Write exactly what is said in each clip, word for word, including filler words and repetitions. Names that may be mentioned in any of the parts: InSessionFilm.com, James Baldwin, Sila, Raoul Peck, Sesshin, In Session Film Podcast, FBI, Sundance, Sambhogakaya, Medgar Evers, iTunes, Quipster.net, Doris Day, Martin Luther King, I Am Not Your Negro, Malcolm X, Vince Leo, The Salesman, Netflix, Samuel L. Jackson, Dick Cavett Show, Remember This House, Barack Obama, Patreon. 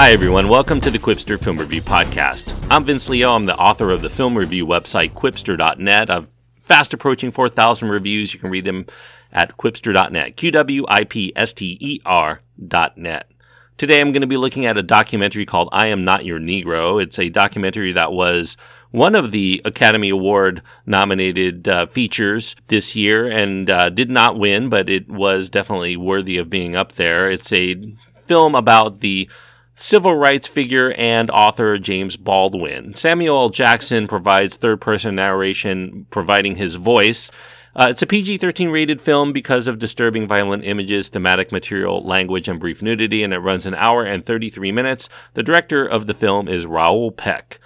Hi everyone, welcome to the Quipster Film Review Podcast. I'm Vince Leo, I'm the author of the film review website Quipster dot net. I've fast approaching four thousand reviews. You can read them at Quipster dot net, Q W I P S T E R dot net. Today I'm going to be looking at a documentary called I Am Not Your Negro. It's a documentary that was one of the Academy Award nominated uh, features this year and uh, did not win, but it was definitely worthy of being up there. It's a film about the civil rights figure and author James Baldwin. Samuel L. Jackson provides third-person narration, providing his voice. Uh, it's a P G thirteen rated film because of disturbing violent images, thematic material, language, and brief nudity, and it runs an hour and thirty-three minutes. The director of the film is Raoul Peck.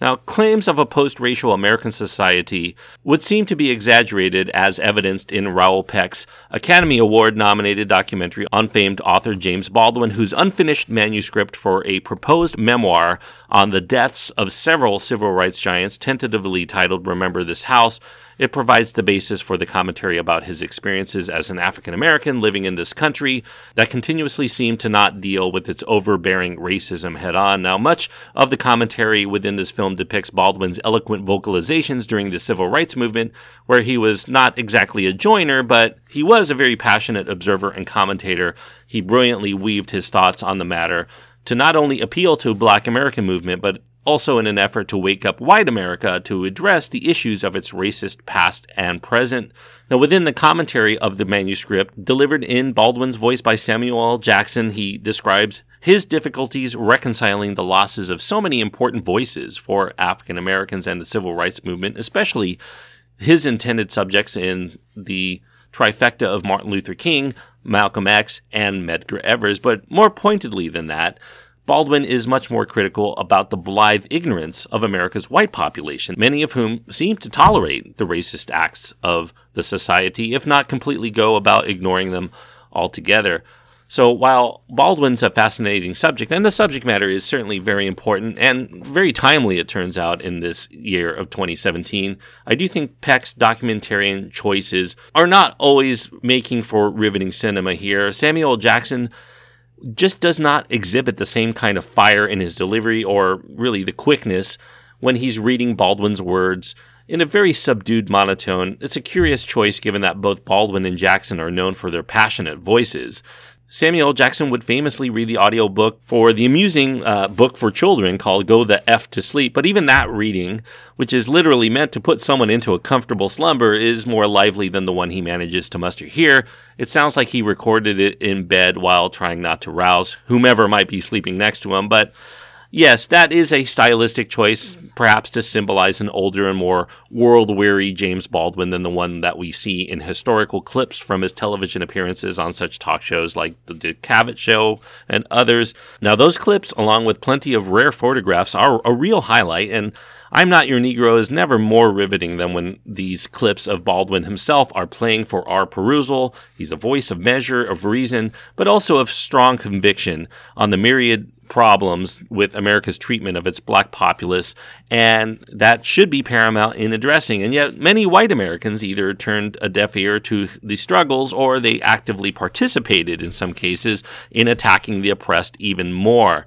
Now, claims of a post-racial American society would seem to be exaggerated as evidenced in Raoul Peck's Academy Award-nominated documentary on famed author James Baldwin, whose unfinished manuscript for a proposed memoir on the deaths of several civil rights giants, tentatively titled Remember This House, it provides the basis for the commentary about his experiences as an African American living in this country that continuously seemed to not deal with its overbearing racism head-on. Now, much of the commentary within this film depicts Baldwin's eloquent vocalizations during the civil rights movement, where he was not exactly a joiner, but he was a very passionate observer and commentator. He brilliantly weaved his thoughts on the matter to not only appeal to Black American movement, but also in an effort to wake up white America to address the issues of its racist past and present. Now, within the commentary of the manuscript, delivered in Baldwin's voice by Samuel L. Jackson, he describes his difficulties reconciling the losses of so many important voices for African Americans and the civil rights movement, especially his intended subjects in the trifecta of Martin Luther King, Malcolm X, and Medgar Evers. But more pointedly than that, Baldwin is much more critical about the blithe ignorance of America's white population, many of whom seem to tolerate the racist acts of the society, if not completely go about ignoring them altogether. So while Baldwin's a fascinating subject, and the subject matter is certainly very important and very timely, it turns out, in this year of twenty seventeen, I do think Peck's documentarian choices are not always making for riveting cinema here. Samuel L. Jackson just does not exhibit the same kind of fire in his delivery or really the quickness when he's reading Baldwin's words in a very subdued monotone. It's a curious choice given that both Baldwin and Jackson are known for their passionate voices. Samuel L. Jackson would famously read the audiobook for the amusing uh, book for children called Go the F to Sleep, but even that reading, which is literally meant to put someone into a comfortable slumber, is more lively than the one he manages to muster here. It sounds like he recorded it in bed while trying not to rouse whomever might be sleeping next to him, but yes, that is a stylistic choice, perhaps to symbolize an older and more world-weary James Baldwin than the one that we see in historical clips from his television appearances on such talk shows like the Dick Cavett Show and others. Now, those clips, along with plenty of rare photographs, are a real highlight, and I'm Not Your Negro is never more riveting than when these clips of Baldwin himself are playing for our perusal. He's a voice of measure, of reason, but also of strong conviction on the myriad problems with America's treatment of its black populace, and that should be paramount in addressing. And yet many white Americans either turned a deaf ear to the struggles or they actively participated in some cases in attacking the oppressed even more.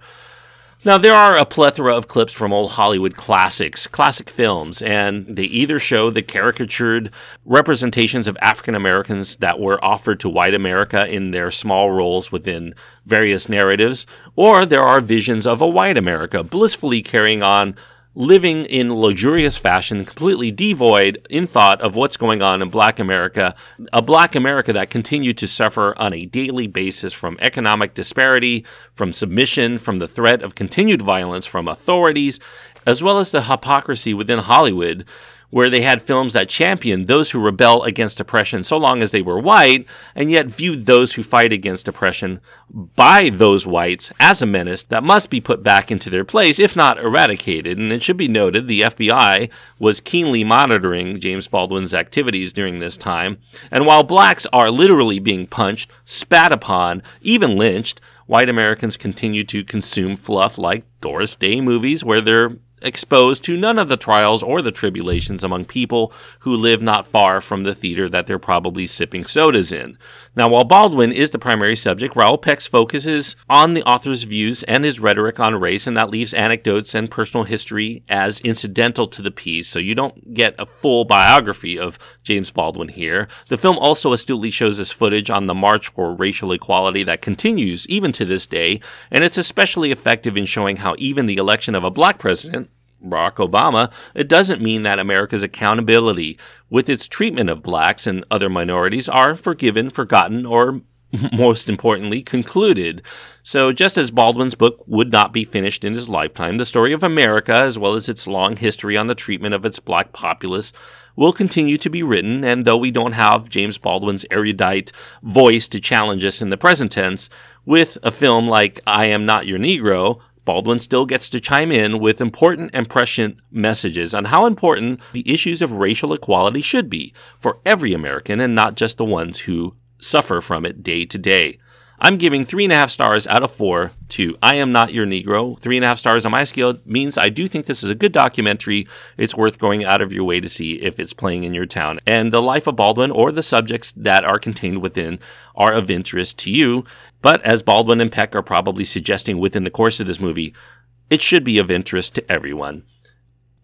Now, there are a plethora of clips from old Hollywood classics, classic films, and they either show the caricatured representations of African Americans that were offered to white America in their small roles within various narratives, or there are visions of a white America blissfully carrying on, living in luxurious fashion, completely devoid in thought of what's going on in Black America, a Black America that continued to suffer on a daily basis from economic disparity, from submission, from the threat of continued violence from authorities, as well as the hypocrisy within Hollywood, where they had films that championed those who rebel against oppression so long as they were white, and yet viewed those who fight against oppression by those whites as a menace that must be put back into their place, if not eradicated. And it should be noted, the F B I was keenly monitoring James Baldwin's activities during this time. And while blacks are literally being punched, spat upon, even lynched, white Americans continue to consume fluff like Doris Day movies, where they're exposed to none of the trials or the tribulations among people who live not far from the theater that they're probably sipping sodas in. Now, while Baldwin is the primary subject, Raoul Peck's focus is on the author's views and his rhetoric on race, and that leaves anecdotes and personal history as incidental to the piece, so you don't get a full biography of James Baldwin here. The film also astutely shows us footage on the march for racial equality that continues even to this day, and it's especially effective in showing how even the election of a black president, Barack Obama, it doesn't mean that America's accountability with its treatment of blacks and other minorities are forgiven, forgotten, or, most importantly, concluded. So just as Baldwin's book would not be finished in his lifetime, the story of America, as well as its long history on the treatment of its black populace, will continue to be written, and though we don't have James Baldwin's erudite voice to challenge us in the present tense, with a film like I Am Not Your Negro, Baldwin still gets to chime in with important and prescient messages on how important the issues of racial equality should be for every American and not just the ones who suffer from it day to day. I'm giving three and a half stars out of four to I Am Not Your Negro. Three and a half stars on my scale means I do think this is a good documentary. It's worth going out of your way to see if it's playing in your town. And the life of Baldwin or the subjects that are contained within are of interest to you. But as Baldwin and Peck are probably suggesting within the course of this movie, it should be of interest to everyone.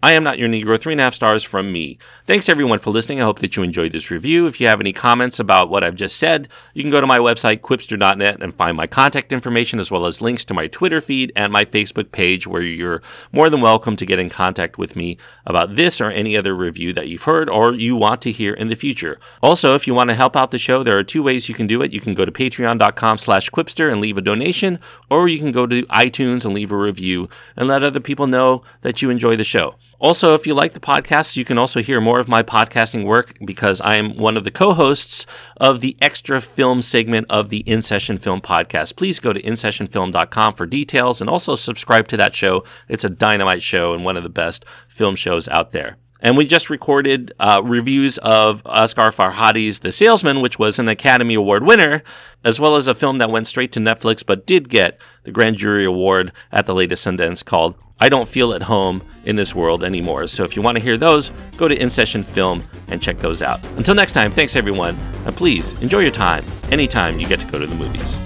I Am Not Your Negro, three and a half stars from me. Thanks everyone for listening. I hope that you enjoyed this review. If you have any comments about what I've just said, you can go to my website, Quipster dot net, and find my contact information as well as links to my Twitter feed and my Facebook page where you're more than welcome to get in contact with me about this or any other review that you've heard or you want to hear in the future. Also, if you want to help out the show, there are two ways you can do it. You can go to patreon.com slash Quipster and leave a donation, or you can go to iTunes and leave a review and let other people know that you enjoy the show. Also, if you like the podcast, you can also hear more of my podcasting work because I'm one of the co-hosts of the extra film segment of the In Session Film Podcast. Please go to in session film dot com for details and also subscribe to that show. It's a dynamite show and one of the best film shows out there. And we just recorded uh, reviews of Asghar Farhadi's The Salesman, which was an Academy Award winner, as well as a film that went straight to Netflix but did get the Grand Jury Award at the latest Sundance called I Don't Feel at Home in This World Anymore. So if you want to hear those, go to In Session Film and check those out. Until next time, thanks everyone, and please enjoy your time anytime you get to go to the movies.